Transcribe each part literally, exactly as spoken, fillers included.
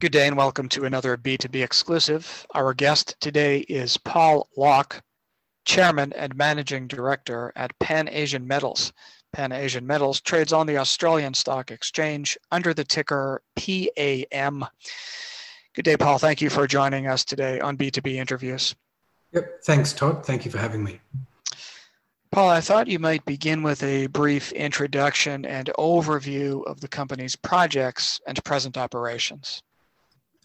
Good day and welcome to another B two B exclusive. Our guest today is Paul Locke, Chairman and Managing Director at Pan Asian Metals. Pan Asian Metals trades on the Australian Stock Exchange under the ticker P A M. Good day, Paul. Thank you for joining us today on B two B interviews. Yep. Thanks, Todd. Thank you for having me. Paul, I thought you might begin with a brief introduction and overview of the company's projects and present operations.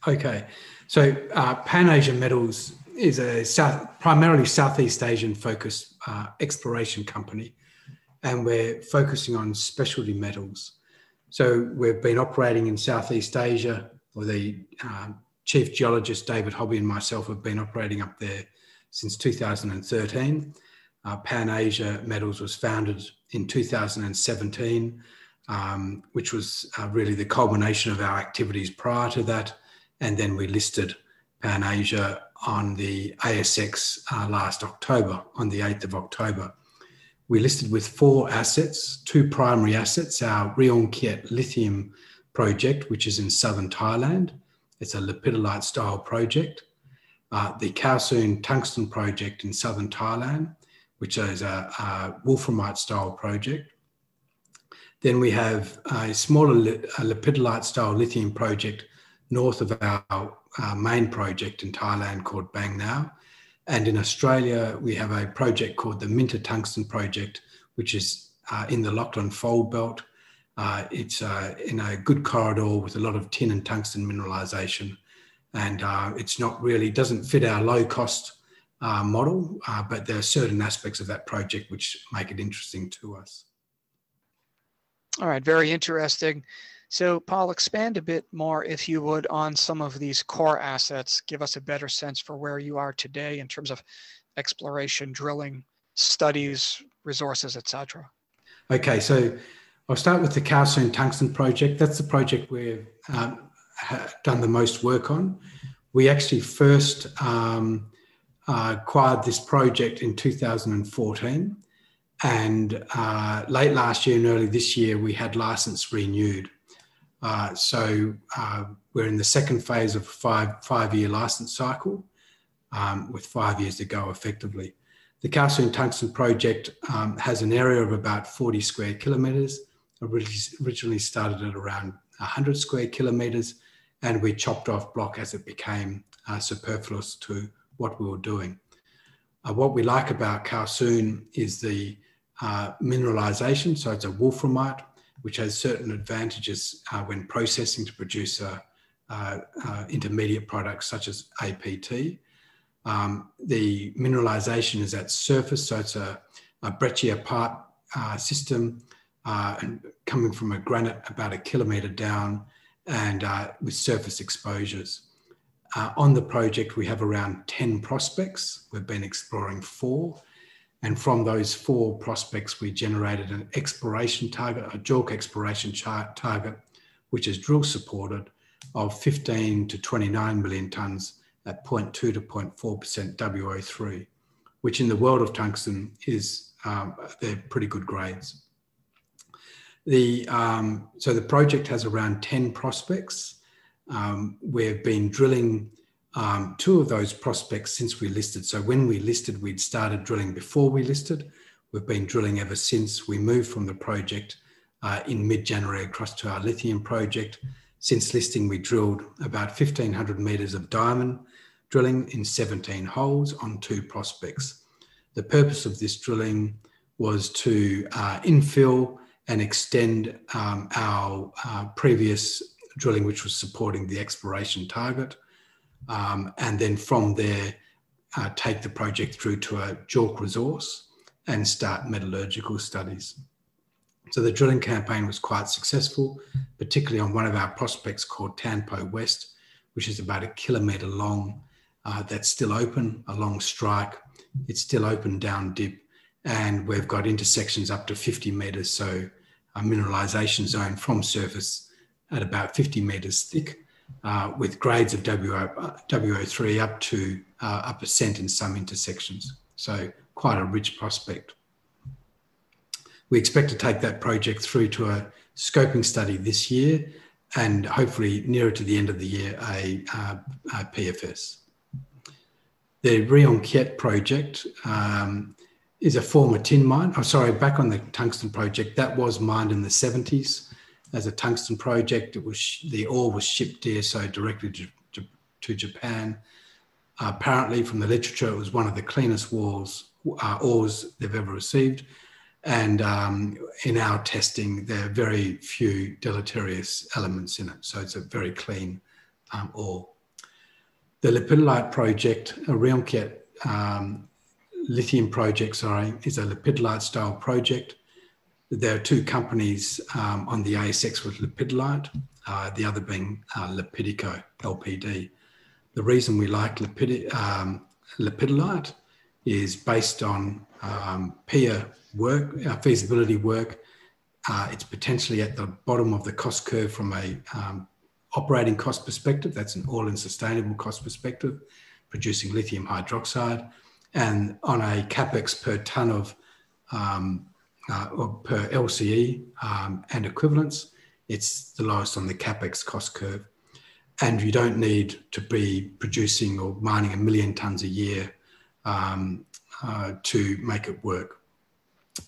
Okay. So uh, Pan Asian Metals is a South, primarily Southeast Asian-focused uh, exploration company, and we're focusing on specialty metals. So we've been operating in Southeast Asia, or the um, chief geologist David Hobby and myself have been operating up there since two thousand thirteen. Uh, Pan Asia Metals was founded in two thousand seventeen, um, which was uh, really the culmination of our activities prior to that. And then we listed Pan Asia on the A S X uh, last October, on the eighth of October. We listed with four assets, two primary assets, our Reung Kiet lithium project, which is in southern Thailand. It's a lepidolite style project. Uh, the Khao Soon tungsten project in southern Thailand, which is a, a wolframite style project. Then we have a smaller li- a lepidolite style lithium project north of our uh, main project in Thailand called Phang Nga. And in Australia, we have a project called the Minta Tungsten project, which is uh, in the Lachlan Fold Belt. Uh, it's uh, in a good corridor with a lot of tin and tungsten mineralization. And uh, it's not really, doesn't fit our low cost uh, model, uh, but there are certain aspects of that project which make it interesting to us. All right, very interesting. So, Paul, expand a bit more, if you would, on some of these core assets. Give us a better sense for where you are today in terms of exploration, drilling, studies, resources, et cetera. Okay, so I'll start with the Khao Soon tungsten project. That's the project we've um, done the most work on. We actually first um, uh, acquired this project in two thousand fourteen, and uh, late last year and early this year, we had license renewed. Uh, so uh, we're in the second phase of a five, five-year license cycle um, with five years to go effectively. The Khao Soon Tungsten Project um, has an area of about forty square kilometres, originally started at around one hundred square kilometres, and we chopped off block as it became uh, superfluous to what we were doing. Uh, what we like about Khao Soon is the uh, mineralisation, so it's a wolframite, which has certain advantages uh, when processing to produce uh, uh, uh, intermediate products such as A P T. Um, the mineralization is at surface, so it's a, a breccia part uh, system uh, and coming from a granite about a kilometre down and uh, with surface exposures. Uh, on the project, we have around ten prospects. We've been exploring four. And from those four prospects, we generated an exploration target, a JORC exploration chart target, which is drill supported, of fifteen to twenty-nine million tonnes at zero point two to zero point four percent W O three, which in the world of tungsten is, um, they're pretty good grades. The, um, so the project has around ten prospects. Um, we've been drilling Um, two of those prospects since we listed. So when we listed, we'd started drilling before we listed. We've been drilling ever since. We moved from the project uh, in mid-January across to our lithium project. Since listing, we drilled about fifteen hundred metres of diamond drilling in seventeen holes on two prospects. The purpose of this drilling was to uh, infill and extend um, our uh, previous drilling, which was supporting the exploration target. Um, and then from there, uh, take the project through to a JORC resource and start metallurgical studies. So the drilling campaign was quite successful, particularly on one of our prospects called Tanpo West, which is about a kilometre long. Uh, that's still open, a long strike. It's still open down dip, and we've got intersections up to fifty metres, so a mineralisation zone from surface at about fifty metres thick. Uh, with grades of W O three up to uh, a percent in some intersections. So quite a rich prospect. We expect to take that project through to a scoping study this year and hopefully nearer to the end of the year, a, a, a P F S. The Reung Kiet project um, is a former tin mine. I'm oh, sorry, back on the tungsten project, that was mined in the seventies as a tungsten project. It was, the ore was shipped there, so directly to, to, to Japan. Uh, apparently from the literature, it was one of the cleanest walls, uh, ores they've ever received. And um, in our testing, there are very few deleterious elements in it. So it's a very clean um, ore. The Lipidolite project, a Reung Kiet um, lithium project, sorry, is a Lipidolite style project. There are two companies um, on the A S X with Lipidolite, uh, the other being uh, Lipidico, L P D. The reason we like lipid, um, Lipidolite is based on um, peer work, uh, feasibility work. Uh, it's potentially at the bottom of the cost curve from a um, operating cost perspective. That's an all-in sustainable cost perspective, producing lithium hydroxide. And on a capex per tonne of, um, uh, or per L C E um, and equivalents, it's the lowest on the capex cost curve. And you don't need to be producing or mining a million tonnes a year um, uh, to make it work.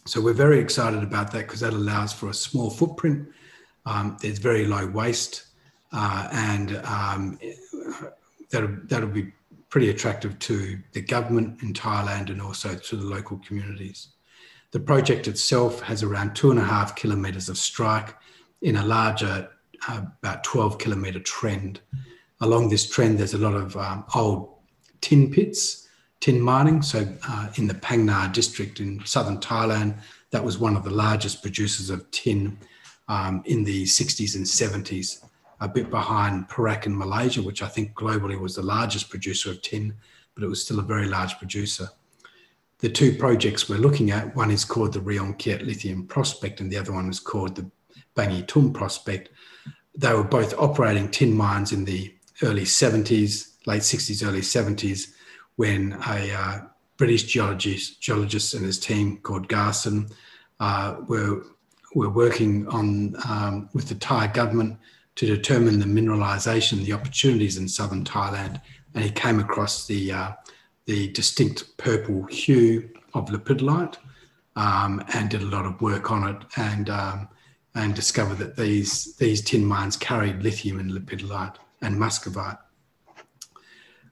So we're very excited about that because that allows for a small footprint. Um, there's very low waste uh, and um, that'll, that'll be pretty attractive to the government in Thailand and also to the local communities. The project itself has around two and a half kilometres of strike in a larger Uh, about twelve kilometre trend. Along this trend, there's a lot of um, old tin pits, tin mining. So uh, in the Phang Nga district in southern Thailand, that was one of the largest producers of tin um, in the sixties and seventies, a bit behind Perak in Malaysia, which I think globally was the largest producer of tin, but it was still a very large producer. The two projects we're looking at, one is called the Reung Kiet Lithium Prospect and the other one is called the Bangi-Tung Prospect. They were both operating tin mines in the early seventies, late sixties, early seventies, when a uh, British geologist, geologist and his team called Garson uh, were, were working on, um, with the Thai government to determine the mineralisation, the opportunities in southern Thailand. And he came across the, uh, the distinct purple hue of lipidolite um, and did a lot of work on it. And um, and discover that these, these tin mines carried lithium and lipidolite and muscovite.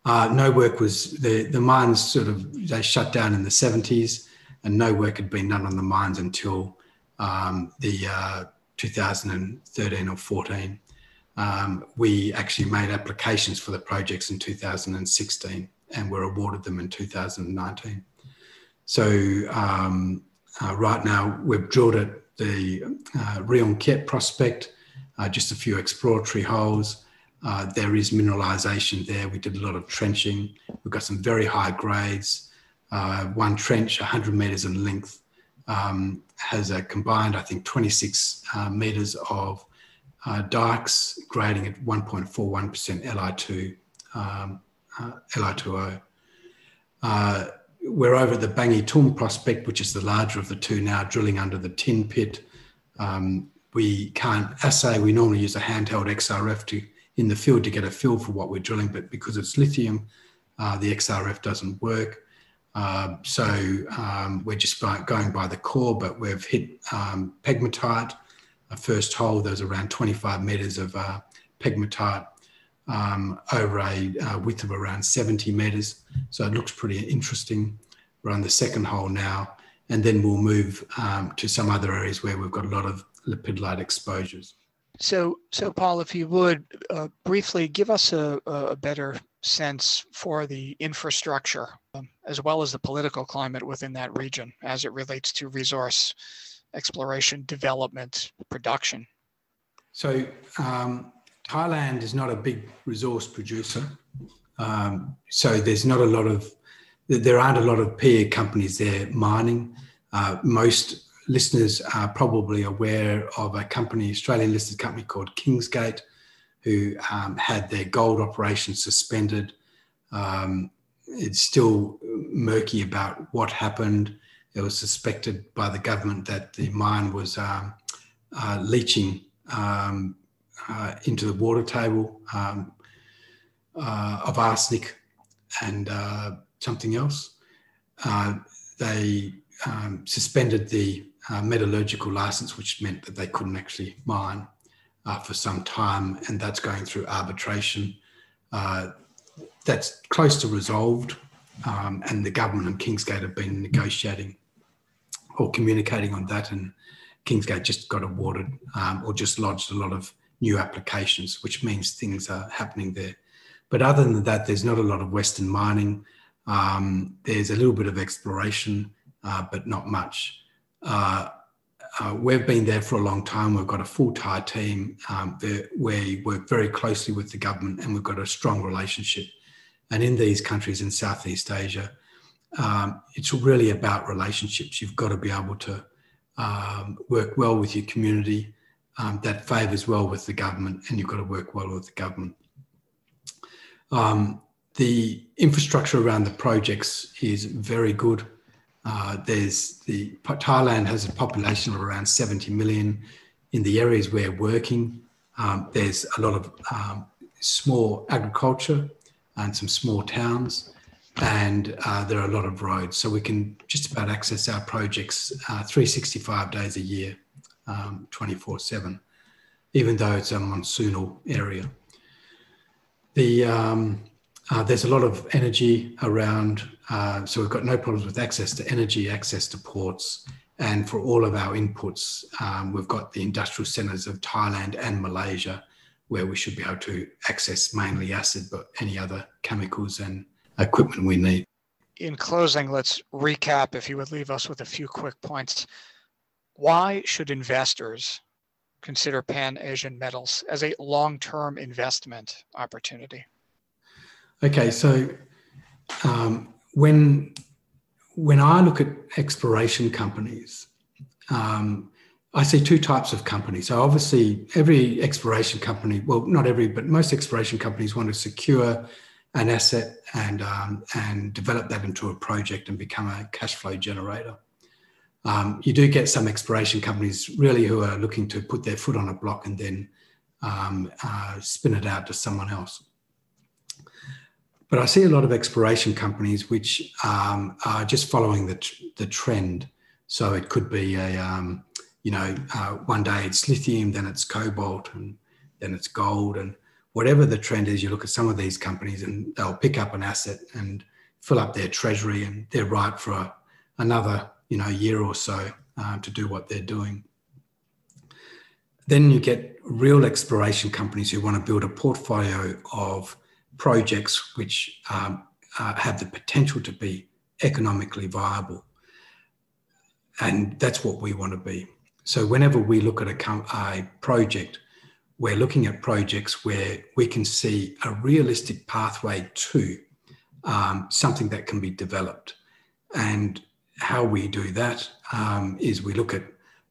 Uh, no work was, the, the mines sort of, they shut down in the seventies and no work had been done on the mines until um, the uh, two thousand thirteen or fourteen. Um, we actually made applications for the projects in two thousand sixteen and were awarded them in two thousand nineteen. So um, uh, right now we've drilled it, the uh, Reung Kiet prospect, uh, just a few exploratory holes. Uh, there is mineralisation there. We did a lot of trenching. We've got some very high grades. Uh, one trench, one hundred metres in length, um, has a combined, I think, twenty-six uh, metres of uh, dikes grading at one point four one percent Li two O. Um, uh, Li two O. Uh, We're over at the Bangi-Tung prospect, which is the larger of the two now, drilling under the tin pit. Um, we can't assay. We normally use a handheld X R F to, in the field to get a feel for what we're drilling, but because it's lithium, uh, the X R F doesn't work. Uh, so um, we're just going by the core, but we've hit um, pegmatite. A first hole, there's around twenty-five metres of uh, pegmatite. Um, over a uh, width of around seventy metres. So it looks pretty interesting. We're on the second hole now, and then we'll move um, to some other areas where we've got a lot of lipidolite exposures. So, so Paul, if you would uh, briefly give us a, a better sense for the infrastructure um, as well as the political climate within that region as it relates to resource exploration, development, production. So, um, Thailand is not a big resource producer, um, so there's not a lot of, there aren't a lot of peer companies there mining. Uh, most listeners are probably aware of a company, Australian listed company called Kingsgate, who um, had their gold operation suspended. Um, it's still murky about what happened. It was suspected by the government that the mine was um, uh, leaching um, uh, into the water table um, uh, of arsenic and uh, something else. Uh, they um, suspended the uh, metallurgical license, which meant that they couldn't actually mine uh, for some time, and that's going through arbitration. Uh, that's close to resolved, um, and the government and Kingsgate have been negotiating or communicating on that, and Kingsgate just got awarded um, or just lodged a lot of new applications, which means things are happening there. But other than that, there's not a lot of Western mining. Um, there's a little bit of exploration, uh, but not much. Uh, uh, we've been there for a long time. We've got a full Thai team. Um, we work very closely with the government, and we've got a strong relationship. And in these countries in Southeast Asia, um, it's really about relationships. You've got to be able to um, work well with your community. Um, that favours well with the government, and you've got to work well with the government. Um, the infrastructure around the projects is very good. Uh, there's the Thailand has a population of around seventy million. In the areas we're working, um, there's a lot of um, small agriculture and some small towns, and uh, there are a lot of roads. So we can just about access our projects uh, three hundred sixty-five days a year, um, twenty-four seven, even though it's a monsoonal area. The, um, uh, there's a lot of energy around, uh, so we've got no problems with access to energy, access to ports, and for all of our inputs, um, we've got the industrial centres of Thailand and Malaysia, where we should be able to access mainly acid, but any other chemicals and equipment we need. In closing, let's recap, if you would leave us with a few quick points. Why should investors consider Pan Asian Metals as a long-term investment opportunity? Okay, so um, when, when I look at exploration companies, um, I see two types of companies. So obviously every exploration company, well, not every, but most exploration companies want to secure an asset and, um, and develop that into a project and become a cash flow generator. Um, you do get some exploration companies really who are looking to put their foot on a block and then um, uh, spin it out to someone else. But I see a lot of exploration companies which um, are just following the, the trend. So it could be, a, um, you know, uh, one day it's lithium, then it's cobalt, and then it's gold. And whatever the trend is, you look at some of these companies and they'll pick up an asset and fill up their treasury, and they're right for a, another you know, year or so uh, to do what they're doing. Then you get real exploration companies who want to build a portfolio of projects which um, uh, have the potential to be economically viable. And that's what we want to be. So whenever we look at a, com a project, we're looking at projects where we can see a realistic pathway to um, something that can be developed. And how we do that um, is we look at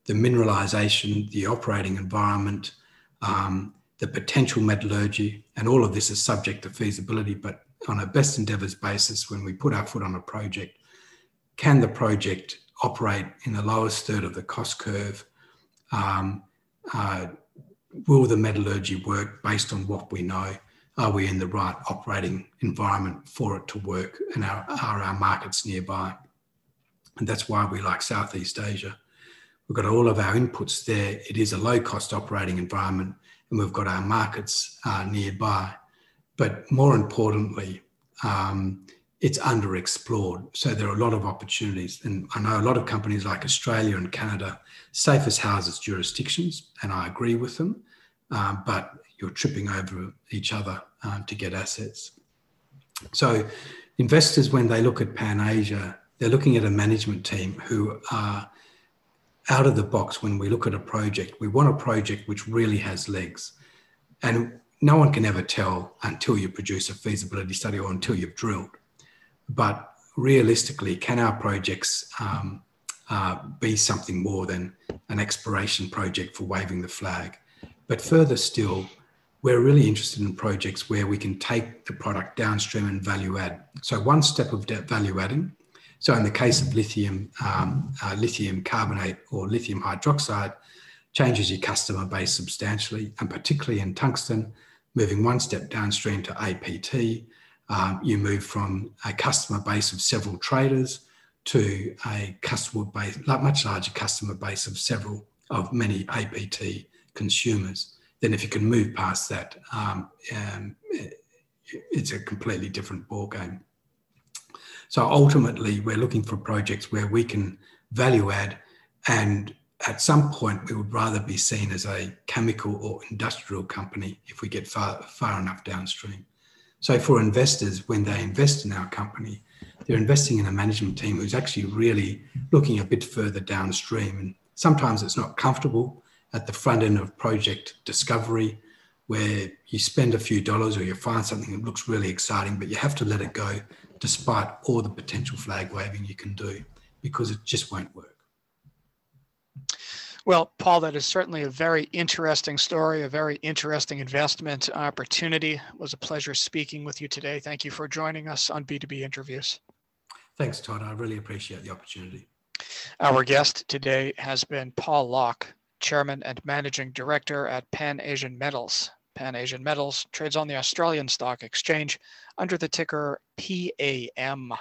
the mineralization, the operating environment, um, the potential metallurgy, and all of this is subject to feasibility, but on a best endeavours basis, when we put our foot on a project, can the project operate in the lowest third of the cost curve? Um, uh, will the metallurgy work based on what we know? Are we in the right operating environment for it to work? And are, are our markets nearby? And that's why we like Southeast Asia. We've got all of our inputs there. It is a low-cost operating environment, and we've got our markets uh, nearby. But more importantly, um, it's underexplored. So there are a lot of opportunities. And I know a lot of companies like Australia and Canada, safe as houses jurisdictions, and I agree with them, uh, but you're tripping over each other uh, to get assets. So investors, when they look at Pan Asia, they're looking at a management team who are out of the box. When we look at a project, we want a project which really has legs. And no one can ever tell until you produce a feasibility study or until you've drilled. But realistically, can our projects um, uh, be something more than an exploration project for waving the flag? But further still, we're really interested in projects where we can take the product downstream and value add. So one step of value adding. So in the case of lithium, um, uh, lithium carbonate or lithium hydroxide, changes your customer base substantially, and particularly in tungsten, moving one step downstream to A P T, um, you move from a customer base of several traders to a customer base, much larger customer base of several, of many A P T consumers. Then if you can move past that, um, um, it's a completely different ballgame. So ultimately, we're looking for projects where we can value add, and at some point, we would rather be seen as a chemical or industrial company if we get far, far enough downstream. So for investors, when they invest in our company, they're investing in a management team who's actually really looking a bit further downstream. And sometimes it's not comfortable at the front end of project discovery, where you spend a few dollars or you find something that looks really exciting, but you have to let it go despite all the potential flag waving you can do, because it just won't work. Well, Paul, that is certainly a very interesting story, a very interesting investment opportunity. It was a pleasure speaking with you today. Thank you for joining us on B two B Interviews. Thanks, Todd. I really appreciate the opportunity. Our guest today has been Paul Locke, Chairman and Managing Director at Pan Asian Metals. Pan Asian Metals trades on the Australian Stock Exchange under the ticker P A M.